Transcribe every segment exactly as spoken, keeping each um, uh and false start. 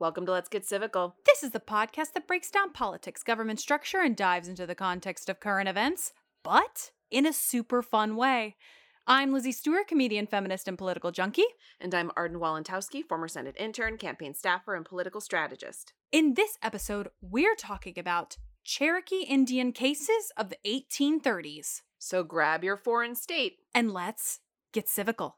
Welcome to Let's Get Civical. This is the podcast that breaks down politics, government structure, and dives into the context of current events, but in a super fun way. I'm Lizzie Stewart, comedian, feminist, and political junkie. And I'm Arden Walentowski, former Senate intern, campaign staffer, and political strategist. In this episode, we're talking about Cherokee Indian cases of the eighteen thirties. So grab your foreign state and let's get civical.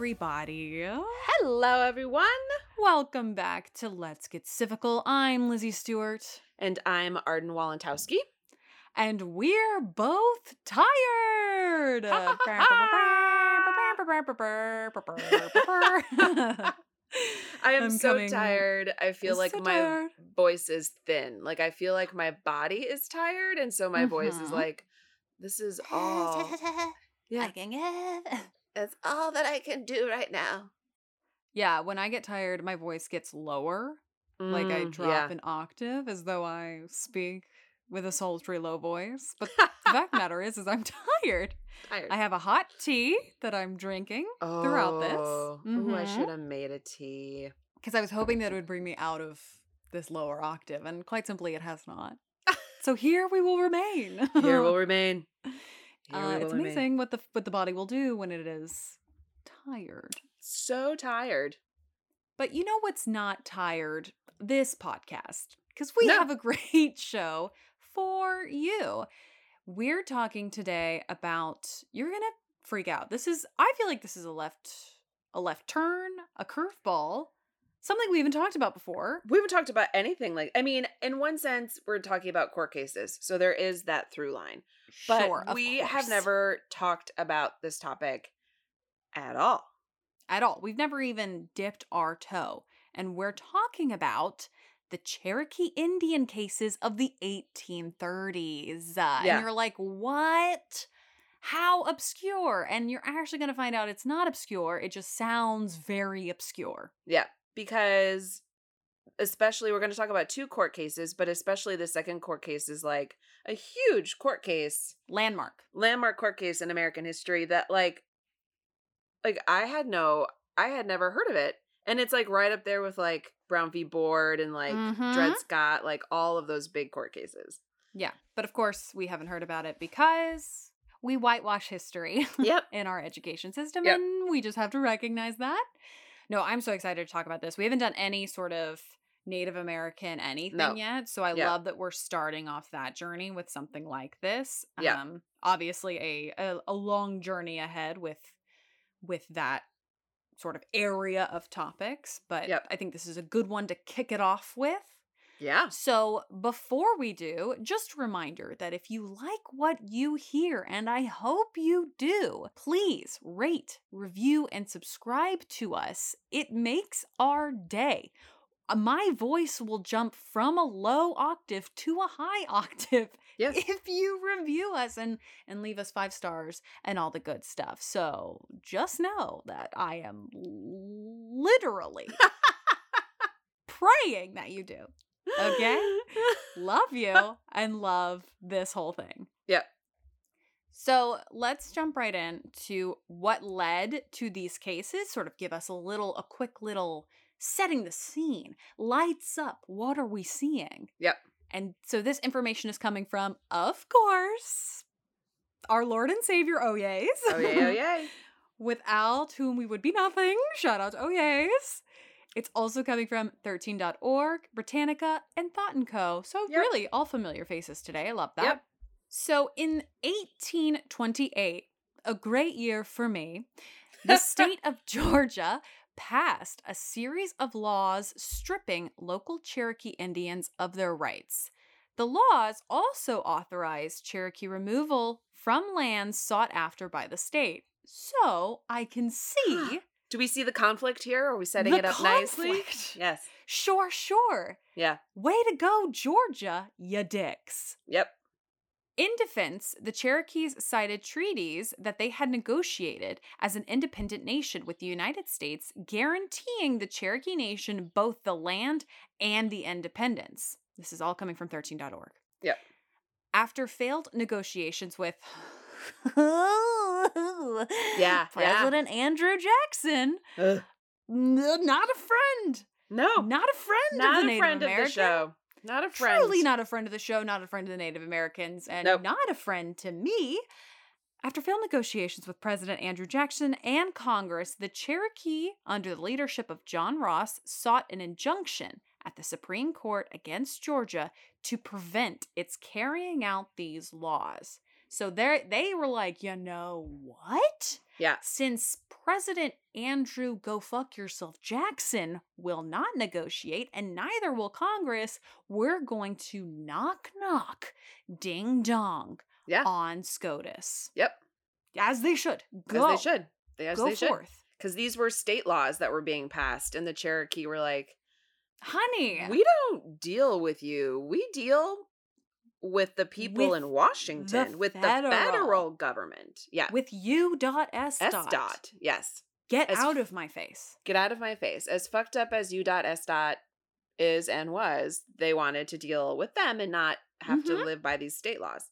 Everybody. Hello, everyone. Welcome back to Let's Get Civical. I'm Lizzie Stewart. And I'm Arden Walentowski. And we're both tired. I am I'm so coming. tired. I feel I'm like so my tired. voice is thin. Like, I feel like my body is tired. And so my mm-hmm. voice is like, this is all. Yeah. I can get. That's all that I can do right now. Yeah, when I get tired, my voice gets lower. Mm, like I drop yeah. an octave as though I speak with a sultry low voice. But the fact matter is, is I'm tired. tired. I have a hot tea that I'm drinking oh. throughout this. Mm-hmm. Ooh, I should have made a tea. Because I was hoping that it would bring me out of this lower octave. And quite simply, it has not. So here we will remain. Here we'll remain. Uh, it's amazing what the what the body will do when it is tired. So tired. But you know what's not tired? This podcast. Because we no. have a great show for you. We're talking today about, you're going to freak out. This is, I feel like this is a left, a left turn, a curveball. Something we haven't talked about before. We haven't talked about anything like, I mean, in one sense, we're talking about court cases. So there is that through line. But sure, we course. have never talked about this topic at all. At all. We've never even dipped our toe. And we're talking about the Cherokee Indian cases of the eighteen thirties. Yeah. And you're like, what? How obscure? And you're actually going to find out it's not obscure. It just sounds very obscure. Yeah. Because especially, we're going to talk about two court cases, but especially the second court case is like a huge court case. Landmark. Landmark court case in American history that like, like I had no, I had never heard of it. And it's like right up there with like Brown v. Board and like mm-hmm. Dred Scott, like all of those big court cases. Yeah. But of course we haven't heard about it because we whitewash history yep. in our education system. Yep. And we just have to recognize that. No, I'm so excited to talk about this. We haven't done any sort of Native American anything no. yet. So I yeah. love that we're starting off that journey with something like this. Yeah. Um, obviously a, a, a long journey ahead with with that sort of area of topics. But yep. I think this is a good one to kick it off with. Yeah. So before we do, just a reminder that if you like what you hear, and I hope you do, please rate, review, and subscribe to us. It makes our day. My voice will jump from a low octave to a high octave yes. if you review us and, and leave us five stars and all the good stuff. So just know that I am literally praying that you do. Okay? Love you and love this whole thing. Yep. So let's jump right in to what led to these cases. Sort of give us a little, a quick little setting the scene. Lights up. What are we seeing? Yep. And so this information is coming from, of course, our Lord and Savior, Oyez. Oyez, Oyez. without whom we would be nothing. Shout out to Oyez. It's also coming from thirteen dot org, Britannica, and Thought and Co. So yep. really all familiar faces today. I love that. Yep. So in eighteen twenty-eight, a great year for me, the state of Georgia passed a series of laws stripping local Cherokee Indians of their rights. The laws also authorized Cherokee removal from lands sought after by the state. So I can see... Do we see the conflict here? Or are we setting the it up conflict? Nicely? Yes. Sure, sure. Yeah. Way to go, Georgia, ya dicks. Yep. In defense, the Cherokees cited treaties that they had negotiated as an independent nation with the United States, guaranteeing the Cherokee Nation both the land and the independence. This is all coming from thirteen dot org. Yep. After failed negotiations with... yeah, President yeah. Andrew Jackson, Ugh. not a friend. No, not a friend. Not of the a Native friend American. Of the show. Not a friend. Truly not a friend of the show. Not a friend of the Native Americans, and nope. not a friend to me. After failed negotiations with President Andrew Jackson and Congress, the Cherokee, under the leadership of John Ross, sought an injunction at the Supreme Court against Georgia to prevent its carrying out these laws. So they they were like, you know what? Yeah. Since President Andrew Go Fuck Yourself Jackson will not negotiate, and neither will Congress, we're going to knock knock, ding dong, yeah. on SCOTUS. Yep. As they should. Go. As they should. As Go they should. Forth. Because these were state laws that were being passed, and the Cherokee were like, honey, we don't deal with you. We deal with the people with in Washington, the with federal. the federal government. Yeah. With U S S. S. Yes. Get as, out of my face. Get out of my face. As fucked up as U S S is and was, they wanted to deal with them and not have mm-hmm. to live by these state laws.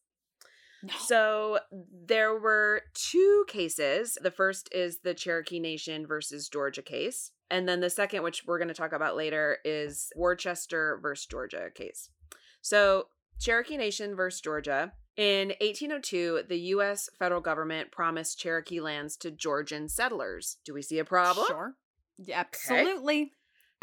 No. So there were two cases. The first is the Cherokee Nation versus Georgia case. And then the second, which we're going to talk about later, is Worcester versus Georgia case. So Cherokee Nation versus Georgia. In eighteen oh two, the U S federal government promised Cherokee lands to Georgian settlers. Do we see a problem? Sure. Yeah, absolutely.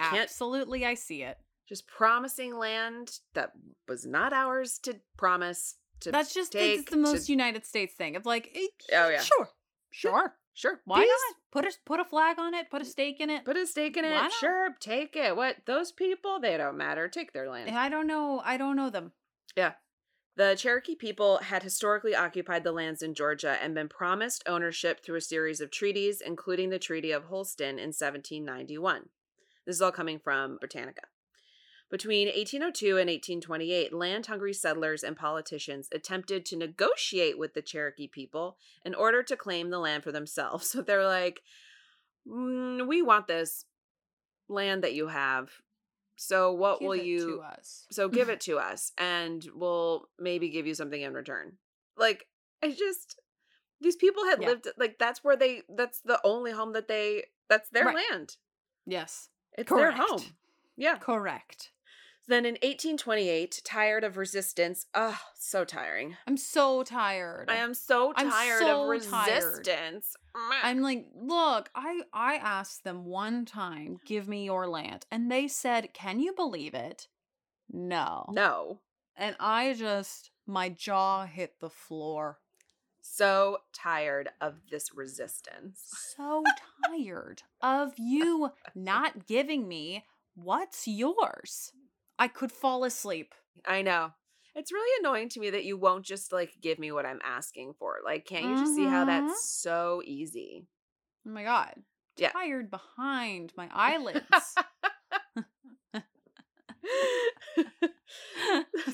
Okay. Absolutely, Can't, I see it. Just promising land that was not ours to promise to That's just take, it's the most to, United States thing. It's like, eh, oh, yeah. sure, sure, sure. Sure. Why These, not? Put a, put a flag on it. Put a stake in it. Put a stake in Why it. Not? Sure, take it. What? Those people, they don't matter. Take their land. I don't know. I don't know them. Yeah. The Cherokee people had historically occupied the lands in Georgia and been promised ownership through a series of treaties, including the Treaty of Holston in seventeen ninety-one. This is all coming from Britannica. Between eighteen oh two and eighteen twenty-eight, land-hungry settlers and politicians attempted to negotiate with the Cherokee people in order to claim the land for themselves. So they're like, mm, we want this land that you have. So what give will you, to us. so give it to us and we'll maybe give you something in return. Like, I just, these people had yeah. lived, like, that's where they, that's the only home that they, that's their right. land. Yes. It's Correct. their home. Yeah. Correct. Then in eighteen twenty-eight, tired of resistance. Oh, so tiring. I'm so tired. I am so tired I'm so of resistance. Tired. I'm like, look, I, I asked them one time, give me your land. And they said, can you believe it? No. No. And I just, my jaw hit the floor. So tired of this resistance. So tired of you not giving me what's yours. I could fall asleep. I know. It's really annoying to me that you won't just, like, give me what I'm asking for. Like, can't you mm-hmm. just see how that's so easy? Oh, my God. Yeah. Tired behind my eyelids.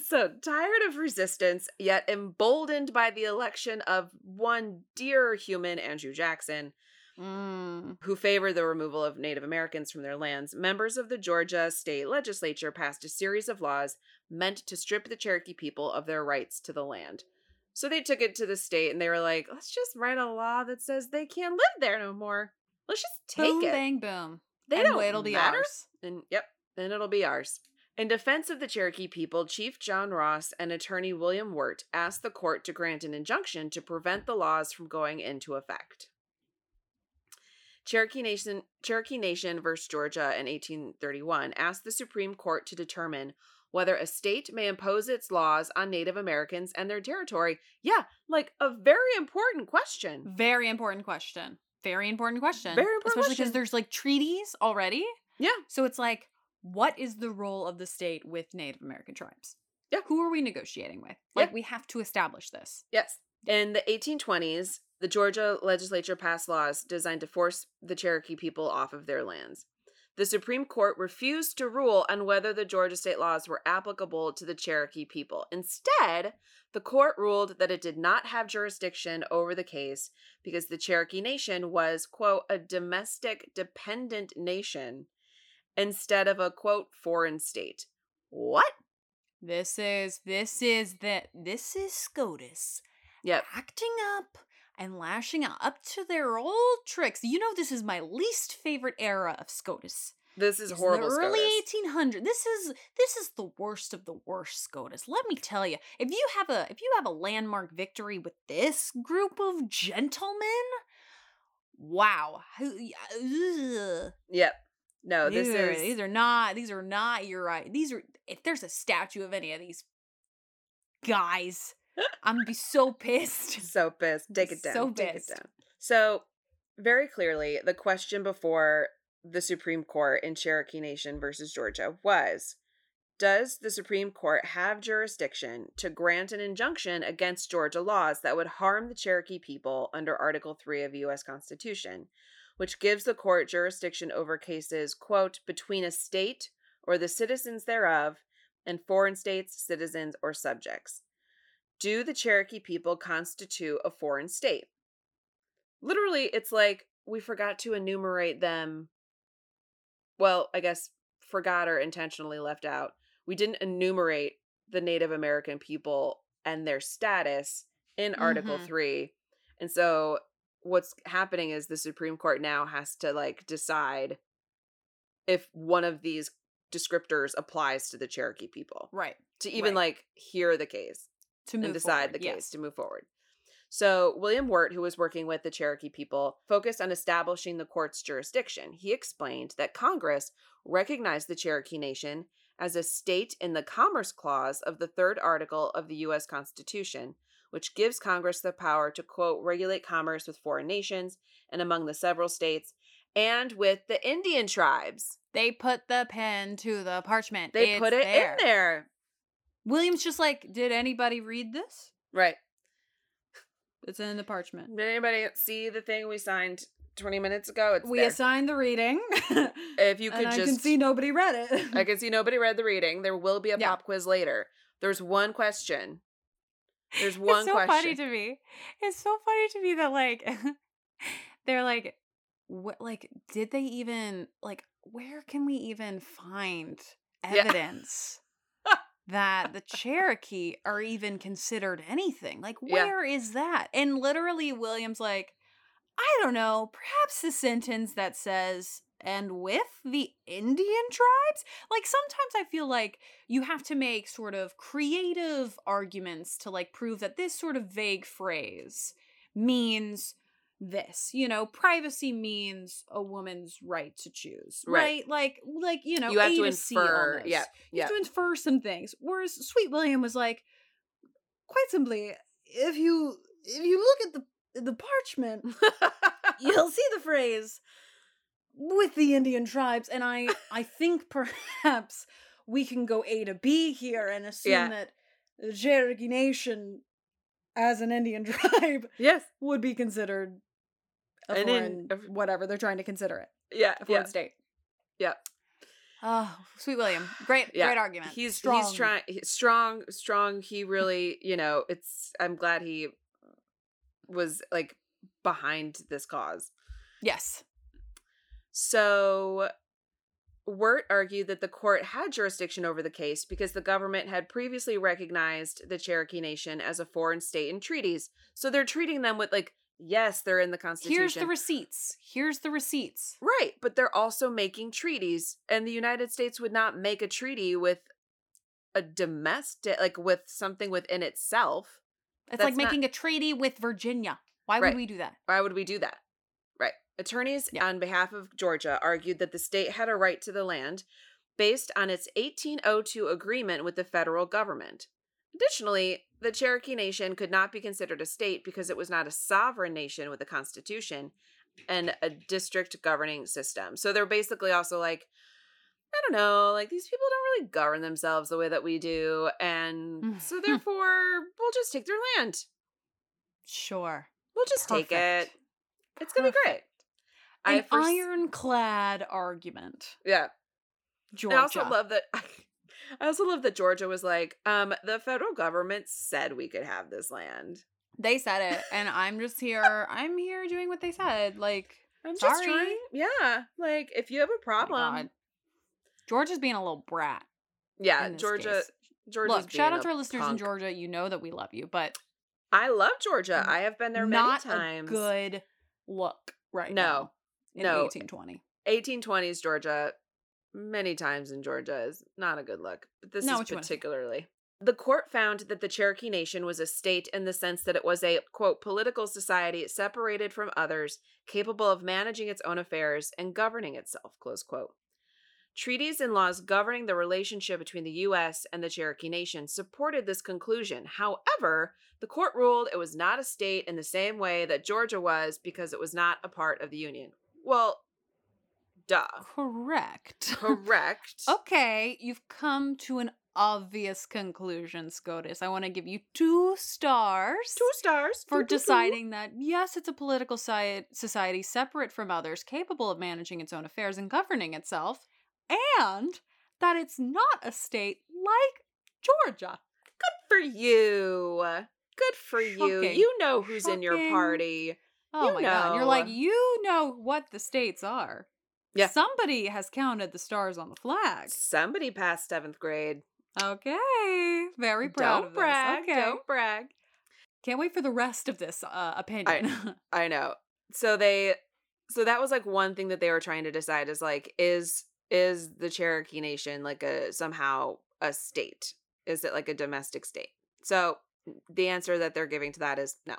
So tired of resistance, yet emboldened by the election of one dear human, Andrew Jackson, Mm. who favored the removal of Native Americans from their lands, members of the Georgia state legislature passed a series of laws meant to strip the Cherokee people of their rights to the land. So they took it to the state and they were like, let's just write a law that says they can't live there no more. Let's just take boom, it. Boom, bang, boom. They and don't it'll be matter. Ours. And yep, then it'll be ours. In defense of the Cherokee people, Chief John Ross and attorney William Wirt asked the court to grant an injunction to prevent the laws from going into effect. Cherokee Nation, Cherokee Nation versus Georgia in eighteen thirty-one asked the Supreme Court to determine whether a state may impose its laws on Native Americans and their territory. Yeah, like a very important question. Very important question. Very important question. Very important Especially question. Especially because there's like treaties already. Yeah. So it's like, what is the role of the state with Native American tribes? Yeah. Who are we negotiating with? Like, yeah. we have to establish this. Yes. In the eighteen twenties, the Georgia legislature passed laws designed to force the Cherokee people off of their lands. The Supreme Court refused to rule on whether the Georgia state laws were applicable to the Cherokee people. Instead, the court ruled that it did not have jurisdiction over the case because the Cherokee Nation was, quote, a domestic dependent nation instead of a, quote, foreign state. What? This is, this is the, this is SCOTUS. Yep. Acting up and lashing out up to their old tricks. You know, this is my least favorite era of SCOTUS. This is it's horrible. The early eighteen hundreds. This is this is the worst of the worst SCOTUS. Let me tell you, if you have a if you have a landmark victory with this group of gentlemen, wow. Yep. No, these this are, is these are not these are not your right. These are if there's a statue of any of these guys, I'm going to be so pissed. So pissed. Take it down. So pissed. Take it down. So, very clearly, the question before the Supreme Court in Cherokee Nation versus Georgia was, does the Supreme Court have jurisdiction to grant an injunction against Georgia laws that would harm the Cherokee people under Article three of the U S Constitution, which gives the court jurisdiction over cases, quote, between a state or the citizens thereof and foreign states, citizens, or subjects? Do the Cherokee people constitute a foreign state? Literally, it's like we forgot to enumerate them. Well, I guess forgot or intentionally left out. We didn't enumerate the Native American people and their status in mm-hmm. Article three. And so what's happening is the Supreme Court now has to like decide if one of these descriptors applies to the Cherokee people. Right. To even right. like hear the case. To move and decide forward. the case yes. to move forward. So William Wirt, who was working with the Cherokee people, focused on establishing the court's jurisdiction. He explained that Congress recognized the Cherokee Nation as a state in the Commerce Clause of the third article of the U S Constitution, which gives Congress the power to, quote, regulate commerce with foreign nations and among the several states and with the Indian tribes. They put the pen to the parchment. They it's put it there. in there. William's just like, did anybody read this? Right. It's in the parchment. Did anybody see the thing we signed twenty minutes ago? It's we there. assigned the reading. If you could and just. I can see nobody read it. I can see nobody read the reading. There will be a yeah. pop quiz later. There's one question. There's one question. It's so question. funny to me. It's so funny to me that, like, they're like, what, like, did they even, like, where can we even find evidence? Yeah. That the Cherokee are even considered anything. Like, where yeah. is that? And literally, William's like, I don't know, perhaps the sentence that says, and with the Indian tribes? Like, sometimes I feel like you have to make sort of creative arguments to, like, prove that this sort of vague phrase means this. You know, privacy means a woman's right to choose, right? right? Like, like you know, you have a to infer, yeah, you yeah. have to infer some things. Whereas Sweet William was like, quite simply, if you if you look at the the parchment, you'll see the phrase with the Indian tribes, and I I think perhaps we can go A to B here and assume yeah. that the Cherokee Nation, as an Indian tribe, yes, would be considered. A foreign, in, whatever they're trying to consider it. Yeah. A foreign yeah. state. Yeah. Oh, Sweet William. Great, yeah. great argument. He's strong. He's trying, strong, strong. He really, you know, it's, I'm glad he was like behind this cause. Yes. So Wirt argued that the court had jurisdiction over the case because the government had previously recognized the Cherokee Nation as a foreign state in treaties. So they're treating them with like, yes, they're in the Constitution. Here's the receipts. Here's the receipts. Right, but they're also making treaties, and the United States would not make a treaty with a domestic, like with something within itself. It's That's like making not... a treaty with Virginia. Why right. would we do that? Why would we do that? Right. Attorneys yeah. on behalf of Georgia argued that the state had a right to the land based on its eighteen oh two agreement with the federal government. Additionally, the Cherokee Nation could not be considered a state because it was not a sovereign nation with a constitution and a district governing system. So they're basically also like, I don't know, like these people don't really govern themselves the way that we do. And so therefore, we'll just take their land. Sure. We'll just Perfect. take it. It's going to be great. An I first... ironclad argument. Yeah. Georgia. And I also love that. I also love that Georgia was like, um, the federal government said we could have this land. They said it. And I'm just here. I'm here doing what they said. Like, I'm sorry. just trying. Yeah. Like, if you have a problem. Oh, Georgia's being a little brat. Yeah, Georgia. Case. Georgia's Look, being shout out to our listeners punk. in Georgia. You know that we love you, but I love Georgia. I have been there many times. Not a good look, right? No, now in no. eighteen twenty eighteen twenties Georgia. Many times in Georgia is not a good look. But this no, is particularly. The court found that the Cherokee Nation was a state in the sense that it was a, quote, political society separated from others, capable of managing its own affairs and governing itself, close quote. Treaties and laws governing the relationship between the U S and the Cherokee Nation supported this conclusion. However, the court ruled it was not a state in the same way that Georgia was because it was not a part of the Union. Well, duh. Correct. Correct. Okay, you've come to an obvious conclusion, SCOTUS. I want to give you two stars. Two stars. For do, deciding do, do. that, yes, it's a political si- society separate from others, capable of managing its own affairs and governing itself. And that it's not a state like Georgia. Good for you. Good for Shocking. you. You know who's Shocking. in your party. Oh you my know. God. You're like, you know what the states are. Yeah. Somebody has counted the stars on the flag. Somebody passed seventh grade. Okay. Very proud Don't of brag. This. Okay. Don't brag. Can't wait for the rest of this uh, opinion. I, I know. So they, so that was like one thing that they were trying to decide is like, is Is the Cherokee Nation like a somehow a state? Is it like a domestic state? So the answer that they're giving to that is no.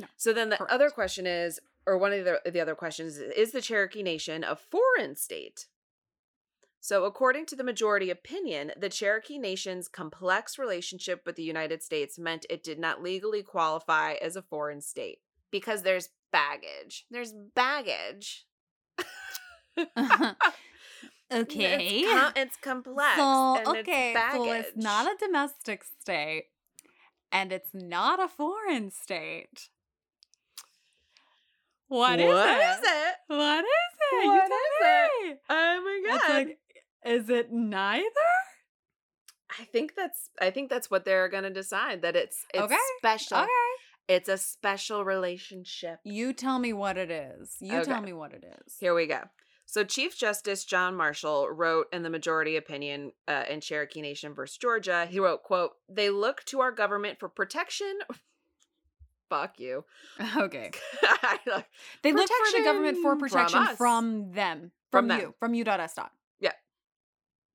No. So then the Correct. other question is, or one of the, the other questions is, is the Cherokee Nation a foreign state? So according to the majority opinion, the Cherokee Nation's complex relationship with the United States meant it did not legally qualify as a foreign state because there's baggage. There's baggage. Okay. It's, com- it's complex. So, and okay, it's baggage. So it's not a domestic state and it's not a foreign state. What, what is, it? is it? What is it? What is it? Oh my God. Like, is it neither? I think that's I think that's what they're gonna decide. That it's it's okay. special. Okay. It's a special relationship. You tell me what it is. You okay. tell me what it is. Here we go. So Chief Justice John Marshall wrote in the majority opinion uh, in Cherokee Nation versus Georgia, he wrote, quote, they look to our government for protection. Fuck you. Okay. I, like, they look for the government for protection from, from them. From, from them. you. From you.s. Yeah.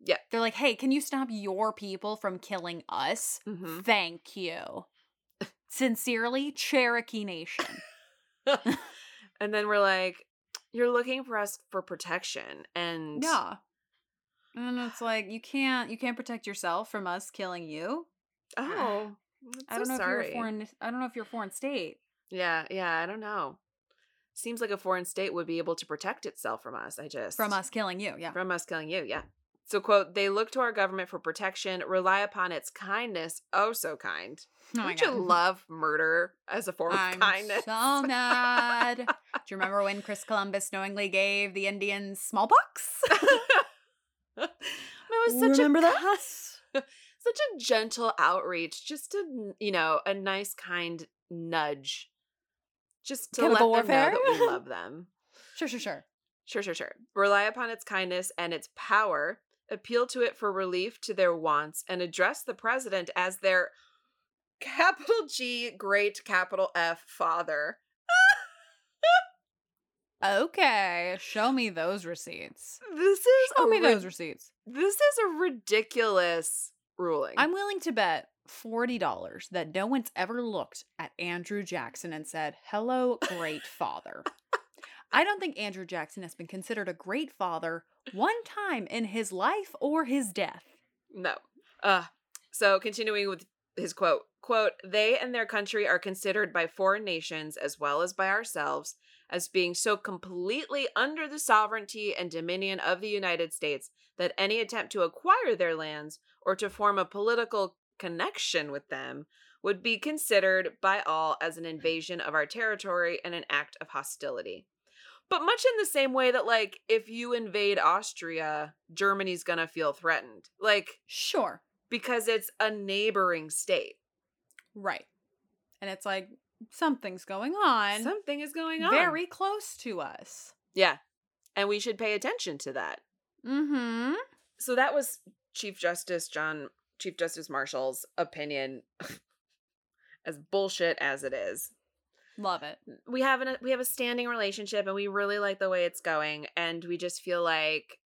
Yeah. They're like, hey, can you stop your people from killing us? Mm-hmm. Thank you. Sincerely, Cherokee Nation. And then we're like, you're looking for us for protection, and yeah, and it's like you can't you can't protect yourself from us killing you. Oh, I don't so know sorry. if you're a foreign. I don't know if you're a foreign state. Yeah, yeah, I don't know. Seems like a foreign state would be able to protect itself from us. I just from us killing you. Yeah, from us killing you. Yeah. So, quote, they look to our government for protection, rely upon its kindness. Oh, so kind. Oh Don't you love murder as a form of I'm kindness? I'm so mad. Do you remember when Chris Columbus knowingly gave the Indians smallpox? It was such remember a, that? Such a gentle outreach, just a, you know, a nice, kind nudge. Just to Chemical let them warfare? know that we love them. Sure, sure, sure. Sure, sure, sure. Rely upon its kindness and its power. Appeal to it for relief to their wants, and address the president as their capital G, great capital F father. Okay, show me those receipts. This is show me ri- those receipts. This is a ridiculous ruling. I'm willing to bet forty dollars that no one's ever looked at Andrew Jackson and said, "Hello, great father." I don't think Andrew Jackson has been considered a great father one time in his life or his death. No. Uh, so continuing with his quote, quote, "They and their country are considered by foreign nations as well as by ourselves as being so completely under the sovereignty and dominion of the United States that any attempt to acquire their lands or to form a political connection with them would be considered by all as an invasion of our territory and an act of hostility." But much in the same way that, like, if you invade Austria, Germany's gonna feel threatened. Like, sure. Because it's a neighboring state. Right. And it's like, something's going on. Something is going on. Very close to us. Yeah. And we should pay attention to that. Mm-hmm. So that was Chief Justice John, Chief Justice Marshall's opinion, as bullshit as it is. Love it. We have an, we have a standing relationship and we really like the way it's going. And we just feel like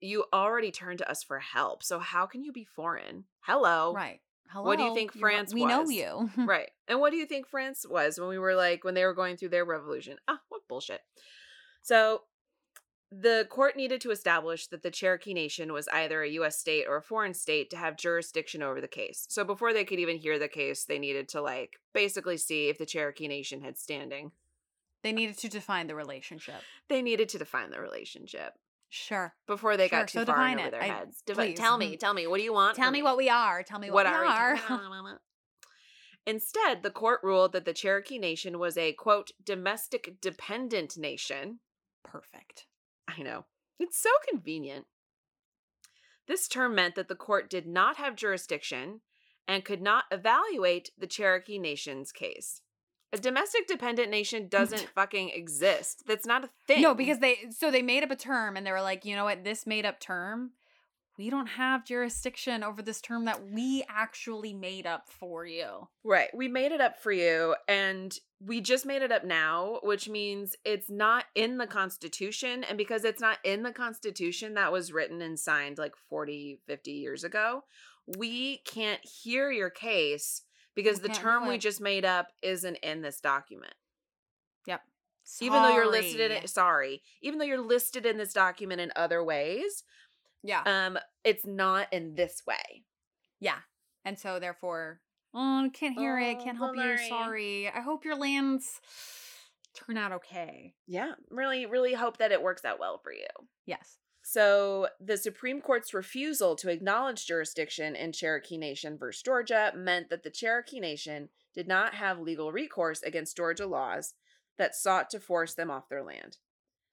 you already turned to us for help. So how can you be foreign? Hello. Right. Hello. What do you think France You're, we was? We know you. Right. And what do you think France was when we were like, when they were going through their revolution? Ah, what bullshit. So the court needed to establish that the Cherokee Nation was either a U S state or a foreign state to have jurisdiction over the case. So before they could even hear the case, they needed to, like, basically see if the Cherokee Nation had standing. They needed to define the relationship. They needed to define the relationship. Sure. Before they sure. got too so far over it. their I, heads. Defi- tell me. Tell me. What do you want? Tell me, me what we are. Tell me what, what we are. are. Instead, the court ruled that the Cherokee Nation was a, quote, domestic dependent nation. Perfect. I know. It's so convenient. This term meant that the court did not have jurisdiction and could not evaluate the Cherokee Nation's case. A domestic dependent nation doesn't fucking exist. That's not a thing. No, because they, so they made up a term and they were like, you know what, this made up term, we don't have jurisdiction over this term that we actually made up for you. Right. We made it up for you and we just made it up now, which means it's not in the Constitution. And because it's not in the Constitution that was written and signed like forty, fifty years ago, we can't hear your case. Because the term we just made up isn't in this document. Yep. Sorry. Even though you're listed in, sorry. Even though you're listed in this document in other ways. Yeah. Um, it's not in this way. Yeah. And so therefore, oh, can't hear oh, it. Can't help sorry. you. Sorry. I hope your lands turn out okay. Yeah. Really, really hope that it works out well for you. Yes. So the Supreme Court's refusal to acknowledge jurisdiction in Cherokee Nation versus Georgia meant that the Cherokee Nation did not have legal recourse against Georgia laws that sought to force them off their land.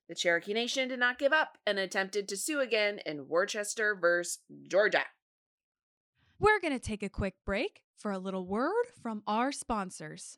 The Cherokee Nation did not give up and attempted to sue again in Worcester versus Georgia. We're going to take a quick break for a little word from our sponsors.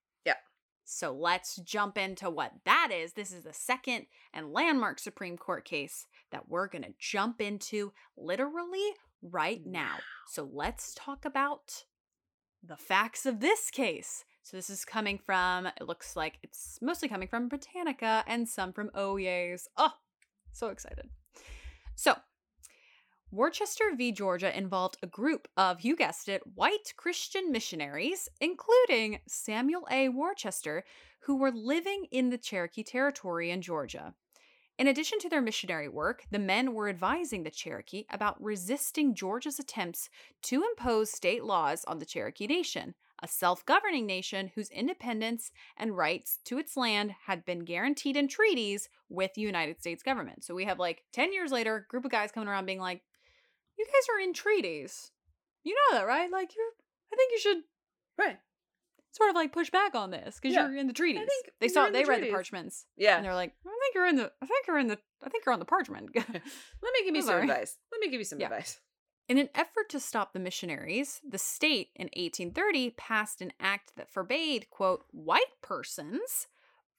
Yeah. So let's jump into what that is. This is the second and landmark Supreme Court case that we're going to jump into literally right now. So let's talk about the facts of this case. So this is coming from, it looks like it's mostly coming from Britannica and some from Oyez. Oh, so excited. So Worcester v. Georgia involved a group of, you guessed it, white Christian missionaries, including Samuel A. Worcester, who were living in the Cherokee Territory in Georgia. In addition to their missionary work, the men were advising the Cherokee about resisting Georgia's attempts to impose state laws on the Cherokee Nation, a self-governing nation whose independence and rights to its land had been guaranteed in treaties with the United States government. So we have like ten years later, a group of guys coming around being like, you guys are in treaties. You know that, right? Like, you're, I think you should right. sort of like push back on this because yeah. you're in the treaties. I think they saw, they the read treaties. the parchments. Yeah. And they're like, I think you're in the, I think you're in the, I think you're on the parchment. Let me give you some sorry. advice. Let me give you some yeah. advice. In an effort to stop the missionaries, the state in eighteen thirty passed an act that forbade, quote, white persons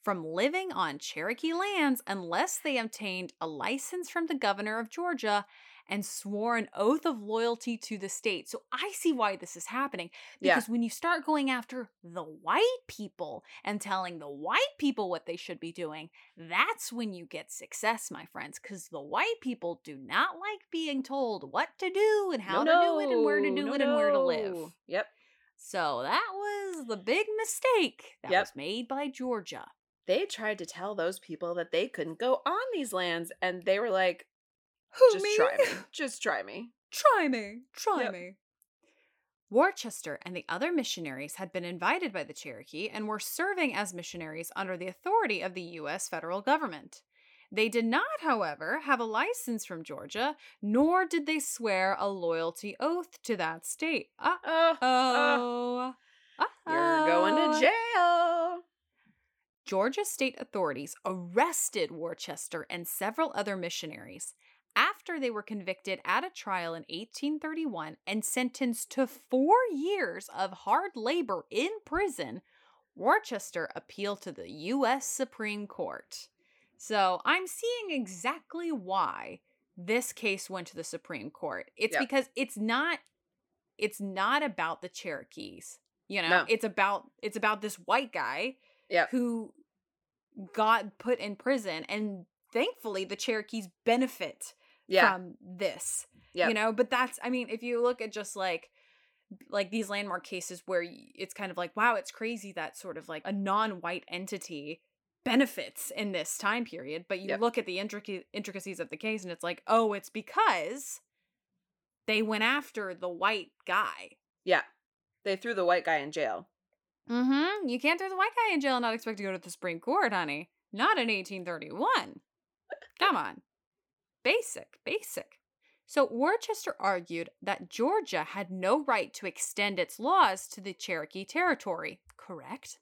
from living on Cherokee lands unless they obtained a license from the governor of Georgia and swore an oath of loyalty to the state. So I see why this is happening. Because yeah. when you start going after the white people and telling the white people what they should be doing, that's when you get success, my friends. Because the white people do not like being told what to do and how no, to do it and where to do no, it and no. where to live. Yep. So that was the big mistake that yep. was made by Georgia. They tried to tell those people that they couldn't go on these lands, and they were like, Who, Just me? try me. Just try me. Try me. Try yep. me. Worcester and the other missionaries had been invited by the Cherokee and were serving as missionaries under the authority of the U S federal government. They did not, however, have a license from Georgia, nor did they swear a loyalty oath to that state. Uh-oh. Uh-oh. Uh-oh. You're going to jail. Georgia state authorities arrested Worcester and several other missionaries after they were convicted at a trial in eighteen thirty-one and sentenced to four years of hard labor in prison. Worcester appealed to the U S Supreme Court. So I'm seeing exactly why this case went to the Supreme Court. It's yep. because it's not, it's not about the Cherokees, you know. No. It's about it's about this white guy yep. who got put in prison, and thankfully the Cherokees benefit. Yeah. From this, yep. you know, but that's, I mean, if you look at just like, like these landmark cases where it's kind of like, wow, it's crazy that sort of like a non-white entity benefits in this time period. But you yep. look at the intric- intricacies of the case and it's like, oh, it's because they went after the white guy. Yeah. They threw the white guy in jail. Mm-hmm. You can't throw the white guy in jail and not expect to go to the Supreme Court, honey. Not in eighteen thirty-one. Come on. Basic, basic. So Worcester argued that Georgia had no right to extend its laws to the Cherokee Territory, correct?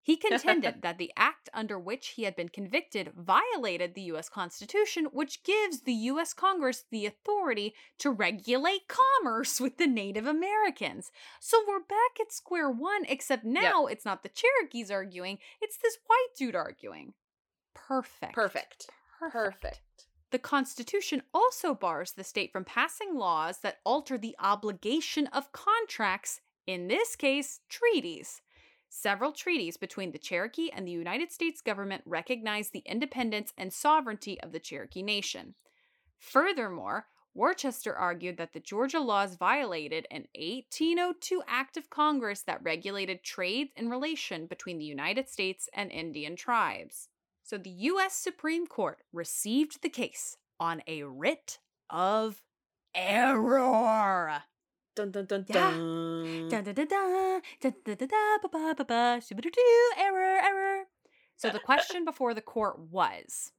He contended that the act under which he had been convicted violated the U S Constitution, which gives the U S Congress the authority to regulate commerce with the Native Americans. So we're back at square one, except now yep. it's not the Cherokees arguing, it's this white dude arguing. Perfect. Perfect. Perfect. Perfect. The Constitution also bars the state from passing laws that alter the obligation of contracts, in this case, treaties. Several treaties between the Cherokee and the United States government recognize the independence and sovereignty of the Cherokee Nation. Furthermore, Worcester argued that the Georgia laws violated an eighteen oh two act of Congress that regulated trade and relation between the United States and Indian tribes. So the U S Supreme Court received the case on a writ of error. Dun dun dun dun. Dun dun dun dun. Dun dun dun dun. Ba ba ba ba. Shoo-ba-doo-doo. Error, error. So the question before the court was,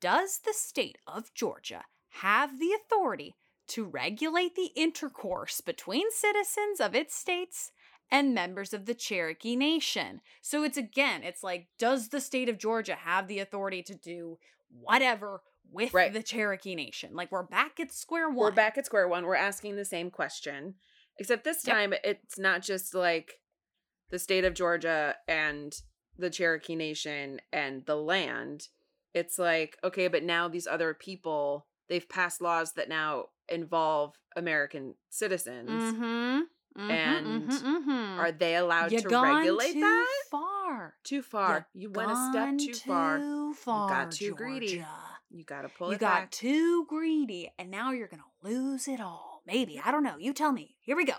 does the state of Georgia have the authority to regulate the intercourse between citizens of its states and members of the Cherokee Nation? So it's again, it's like, does the state of Georgia have the authority to do whatever with right. the Cherokee Nation? Like, we're back at square one. We're back at square one. We're asking the same question, except this time yep. it's not just like the state of Georgia and the Cherokee Nation and the land. It's like, okay, but now these other people, they've passed laws that now involve American citizens. Mm-hmm. Mm-hmm, and mm-hmm, mm-hmm. are they allowed You're to gone regulate too that? Too far. Too far. You're you went a step too far. Too far. You got too Georgia. greedy. You got to pull you it back. You got too greedy, and now you're going to lose it all. Maybe. I don't know. You tell me. Here we go.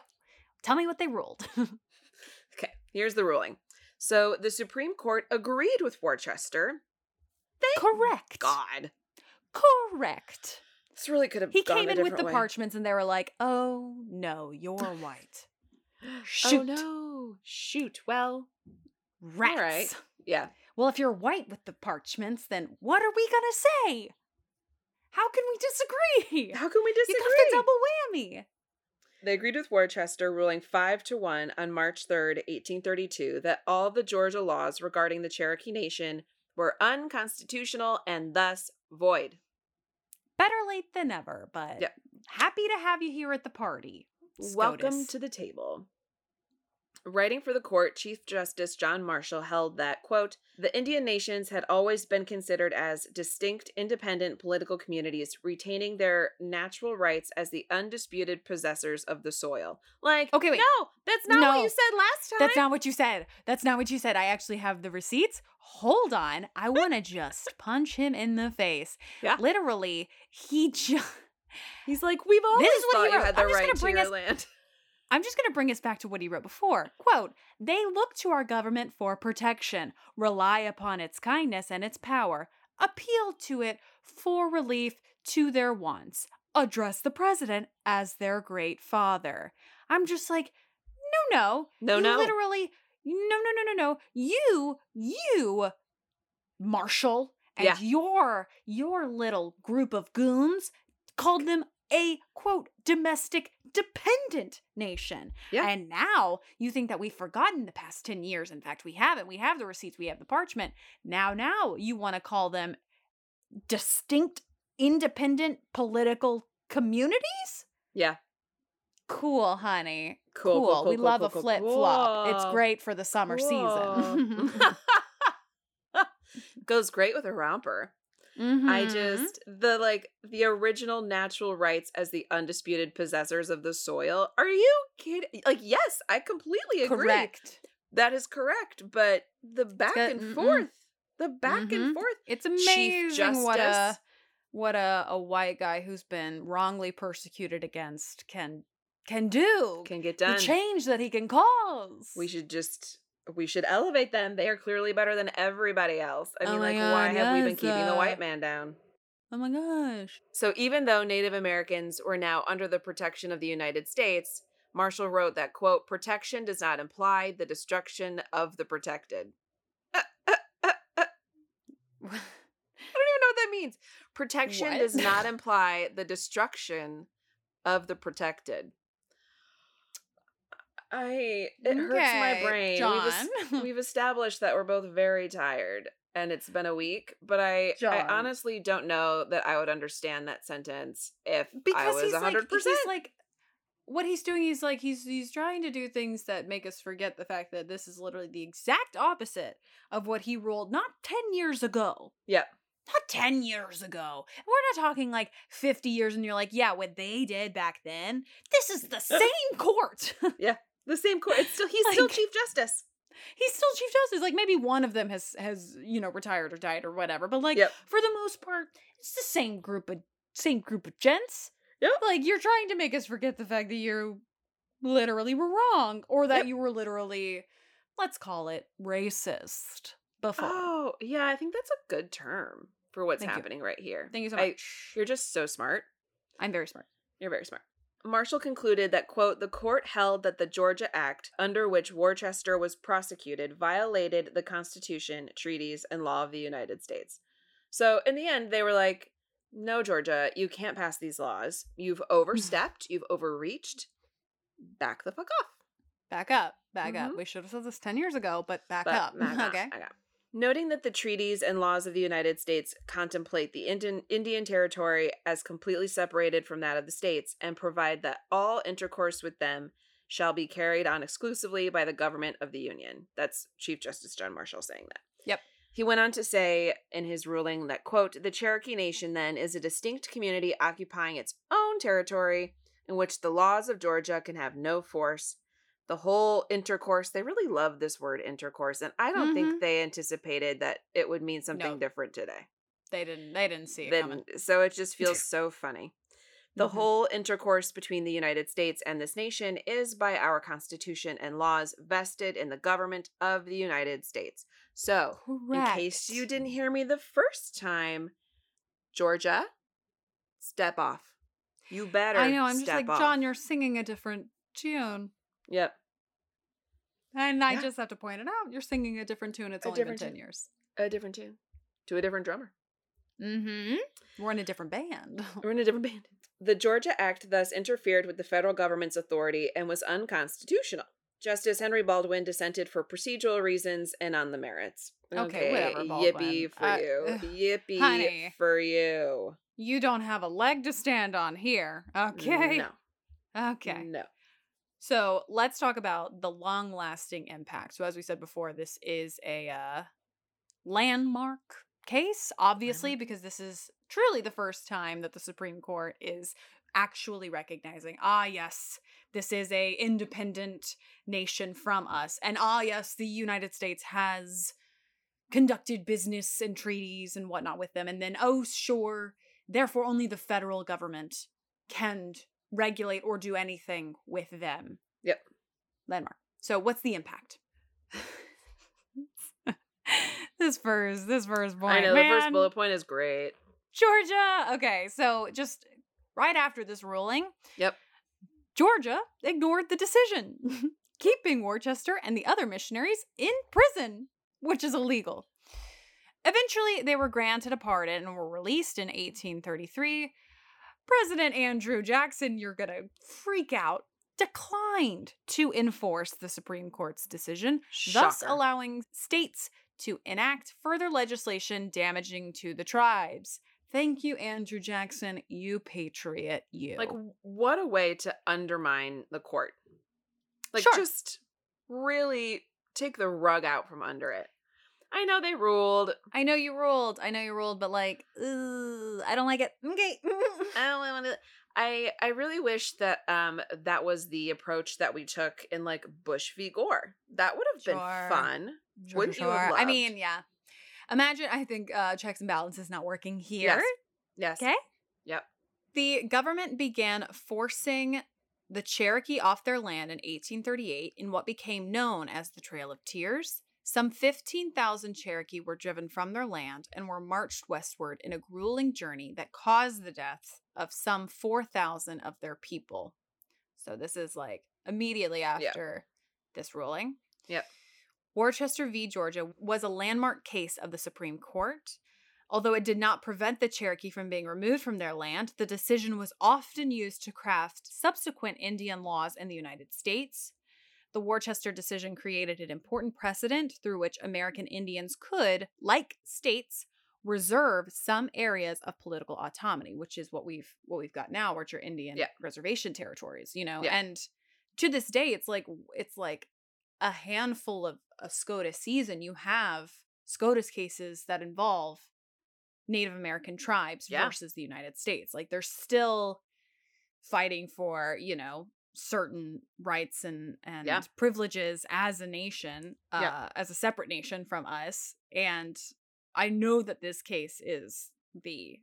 Tell me what they ruled. Okay. Here's the ruling. So the Supreme Court agreed with Worcester. Thank Correct. God. Correct. This really could have He gone came in with the way. parchments, and they were like, oh, no, you're white. Shoot. Oh, no. Shoot. Well, rats. All right. Yeah. Well, if you're white with the parchments, then what are we going to say? How can we disagree? How can we disagree? You got the double whammy. They agreed with Worcester, ruling five to one on March third, eighteen thirty-two, that all the Georgia laws regarding the Cherokee Nation were unconstitutional and thus void. Better late than ever, but yep. Happy to have you here at the party. SCOTUS. Welcome to the table. Writing for the court, Chief Justice John Marshall held that, quote, the Indian nations had always been considered as distinct, independent political communities, retaining their natural rights as the undisputed possessors of the soil. Like, okay, wait. No, that's not no, what you said last time. That's not what you said. That's not what you said. I actually have the receipts. Hold on. I want to just punch him in the face. Yeah. Literally, he just... He's like, we've always thought you had the right to your land. I'm just going to bring us back to what he wrote before. Quote, they look to our government for protection, rely upon its kindness and its power, appeal to it for relief to their wants, address the president as their great father. I'm just like, no, no. No, no. Literally, no, no, no, no, no. You, you, Marshall, and yeah. your, your little group of goons called them a, quote, domestic dependent nation. Yeah. And now you think that we've forgotten the past ten years. In fact, we haven't. We have the receipts. We have the parchment. Now, now you want to call them distinct, independent political communities? Yeah. Cool, honey. Cool. cool. cool, cool we cool, love cool, a cool, flip cool. flop. It's great for the summer Whoa. season. Goes great with a romper. Mm-hmm. I just, the like, the original natural rights as the undisputed possessors of the soil. Are you kidding? Like, yes, I completely agree. Correct. That is correct. But the back got, and mm-mm. forth, the back mm-hmm. and forth. It's amazing Chief Justice, what, a, what a, a white guy who's been wrongly persecuted against can can do. Can get done. The change that he can cause. We should just... We should elevate them. They are clearly better than everybody else. I mean, oh like, God, why yes, have we been keeping the white man down? Oh my gosh. So even though Native Americans were now under the protection of the United States, Marshall wrote that, quote, protection does not imply the destruction of the protected. Uh, uh, uh, uh. I don't even know what that means. Protection what? does not imply the destruction of the protected. I, it okay, hurts my brain. John. We've, we've established that we're both very tired and it's been a week, but I, I honestly don't know that I would understand that sentence if because I was he's one hundred percent. Like, he's like, what he's doing, he's like, he's, he's trying to do things that make us forget the fact that this is literally the exact opposite of what he ruled not ten years ago. Yeah. Not ten years ago. We're not talking like fifty years and you're like, yeah, what they did back then. This is the same court. Yeah. The same court. It's still he's like, still Chief Justice. He's still Chief Justice. Like maybe one of them has has you know retired or died or whatever. But like yep. for the most part, it's the same group of same group of gents. Yep. Like you're trying to make us forget the fact that you literally were wrong or that yep. you were literally, let's call it racist before. Oh yeah, I think that's a good term for what's Thank happening you. right here. Thank you so much. I, you're just so smart. I'm very smart. You're very smart. Marshall concluded that, quote, the court held that the Georgia Act, under which Worcester was prosecuted, violated the Constitution, treaties, and law of the United States. So in the end, they were like, no, Georgia, you can't pass these laws. You've overstepped. You've overreached. Back the fuck off. Back up. Back mm-hmm. up. We should have said this ten years ago, but back but up. Back okay. Back up. Noting that the treaties and laws of the United States contemplate the Indian, Indian Territory as completely separated from that of the states and provide that all intercourse with them shall be carried on exclusively by the government of the Union. That's Chief Justice John Marshall saying that. Yep. He went on to say in his ruling that, quote, the Cherokee Nation then is a distinct community occupying its own territory in which the laws of Georgia can have no force. The whole intercourse, they really love this word intercourse, and I don't mm-hmm. think they anticipated that it would mean something no. different today. They didn't they didn't see it then, coming. So it just feels so funny. The mm-hmm. whole intercourse between the United States and this nation is by our Constitution and laws vested in the government of the United States. So, correct. In case you didn't hear me the first time, Georgia, step off. You better I know, I'm step just like, off. John, you're singing a different tune. Yep. And I yeah. just have to point it out. You're singing a different tune. It's a only been ten years. A different tune. To a different drummer. Mm-hmm. We're in a different band. We're in a different band. The Georgia Act thus interfered with the federal government's authority and was unconstitutional. Justice Henry Baldwin dissented for procedural reasons and on the merits. Okay, okay whatever, Baldwin. Yippee for uh, you. Ugh, yippee honey, for you. You don't have a leg to stand on here. Okay. No. Okay. No. So let's talk about the long-lasting impact. So as we said before, this is a uh, landmark case, obviously, because this is truly the first time that the Supreme Court is actually recognizing, ah, yes, this is a independent nation from us. And ah, yes, the United States has conducted business and treaties and whatnot with them. And then, oh, sure, therefore only the federal government can regulate or do anything with them. Yep. Landmark. So what's the impact? this first, this first point, I know, man. The first bullet point is great. Georgia. Okay, so just right after this ruling, yep, Georgia ignored the decision, keeping Worcester and the other missionaries in prison, which is illegal. Eventually, they were granted a pardon and were released in eighteen thirty-three. President Andrew Jackson, you're going to freak out, declined to enforce the Supreme Court's decision, shocker, thus allowing states to enact further legislation damaging to the tribes. Thank you, Andrew Jackson, you patriot, you. Like, what a way to undermine the court. Like, sure, just really take the rug out from under it. I know they ruled. I know you ruled. I know you ruled, but like, ugh, I don't like it. Okay. I don't want to. I I really wish that um that was the approach that we took in like Bush v. Gore. That would have sure. been fun. Sure, Wouldn't sure. you have loved? I mean, yeah. Imagine. I think uh, checks and balances not working here. Yes. Yes. Okay. Yep. The government began forcing the Cherokee off their land in eighteen thirty-eight in what became known as the Trail of Tears. Some fifteen thousand Cherokee were driven from their land and were marched westward in a grueling journey that caused the deaths of some four thousand of their people. So this is like immediately after yep. this ruling. Yep. Worcester v. Georgia was a landmark case of the Supreme Court. Although it did not prevent the Cherokee from being removed from their land, the decision was often used to craft subsequent Indian laws in the United States. The Worcester decision created an important precedent through which American Indians could, like states, reserve some areas of political autonomy, which is what we've what we've got now, which are Indian yeah. reservation territories, you know. Yeah. And to this day, it's like it's like a handful of a SCOTUS season. You have SCOTUS cases that involve Native American tribes yeah. versus the United States. Like they're still fighting for, you know, certain rights and and yeah. privileges as a nation, uh yeah. as a separate nation from us. And I know that this case is the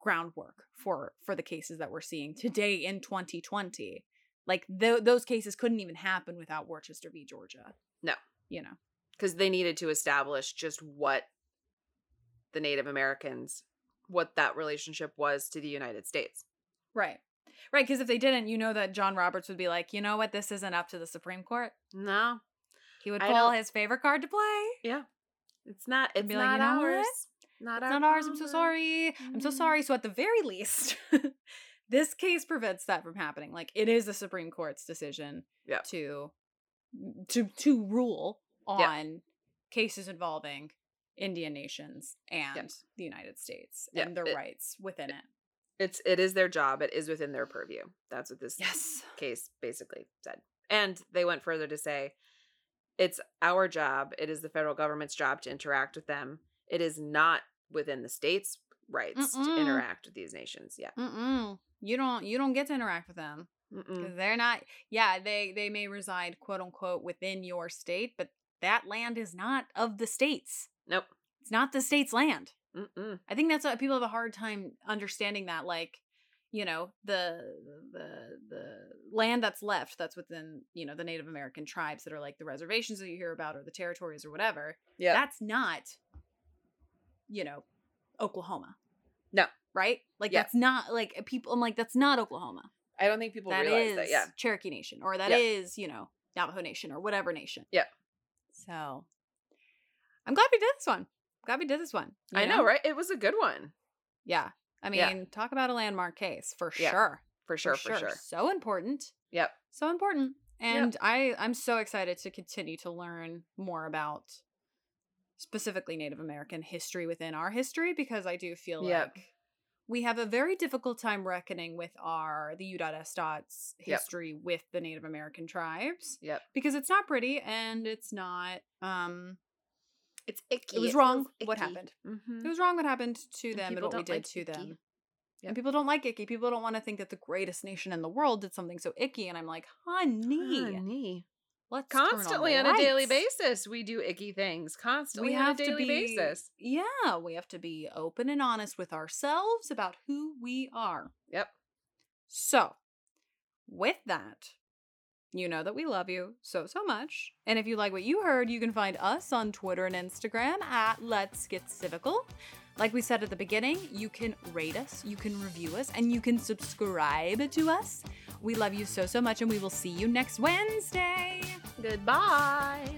groundwork for for the cases that we're seeing today in twenty twenty. Like th- those cases couldn't even happen without Worcester v. Georgia. No, you know, because they needed to establish just what the Native Americans, what that relationship was to the United States. Right. Right, because if they didn't, you know that John Roberts would be like, you know what, this isn't up to the Supreme Court. No. He would pull his favorite card to play. Yeah. It's not, it's not, like, you know ours. Not it's ours. Not ours. I'm so sorry. Mm. I'm so sorry. So at the very least, this case prevents that from happening. Like, it is the Supreme Court's decision yeah. to, to, to rule on yeah. cases involving Indian nations and yeah. the United States yeah. and their it, rights within it. it. It's it is their job. It is within their purview. That's what this yes. case basically said. And they went further to say, it's our job. It is the federal government's job to interact with them. It is not within the states' rights Mm-mm. to interact with these nations. Yeah, Mm-mm. you don't you don't get to interact with them. They're not. Yeah, they they may reside quote unquote within your state, but that land is not of the states. Nope, it's not the state's land. Mm-mm. I think that's why people have a hard time understanding that, like, you know, the the the land that's left, that's within, you know, the Native American tribes that are like the reservations that you hear about or the territories or whatever. Yeah. That's not, you know, Oklahoma. No. Right? Like, yeah. that's not like people, I'm like, that's not Oklahoma. I don't think people that realize is that. Yeah. Cherokee Nation, or that yeah. is, you know, Navajo Nation, or whatever nation. Yeah. So I'm glad we did this one. Glad we did this one. I know? know, right? It was a good one. Yeah. I mean, yeah. talk about a landmark case for yeah. sure. For sure, for, for sure. sure. So important. Yep. So important. And yep. I, I'm so excited to continue to learn more about specifically Native American history within our history, because I do feel yep. like we have a very difficult time reckoning with our, the U S S history yep. with the Native American tribes. Yep. Because it's not pretty and it's not, um, it's icky. It was wrong it what icky. happened. Mm-hmm. It was wrong what happened to them and, and what we did like to icky. them. Yep. And people don't like icky. People don't want to think that the greatest nation in the world did something so icky. And I'm like, honey. Honey. Let's constantly turn on, on a daily basis, we do icky things. Constantly we on have a daily to be, basis. Yeah. We have to be open and honest with ourselves about who we are. Yep. So with that, you know that we love you so, so much. And if you like what you heard, you can find us on Twitter and Instagram at Let's Get Civical. Like we said at the beginning, you can rate us, you can review us, and you can subscribe to us. We love you so, so much, and we will see you next Wednesday. Goodbye.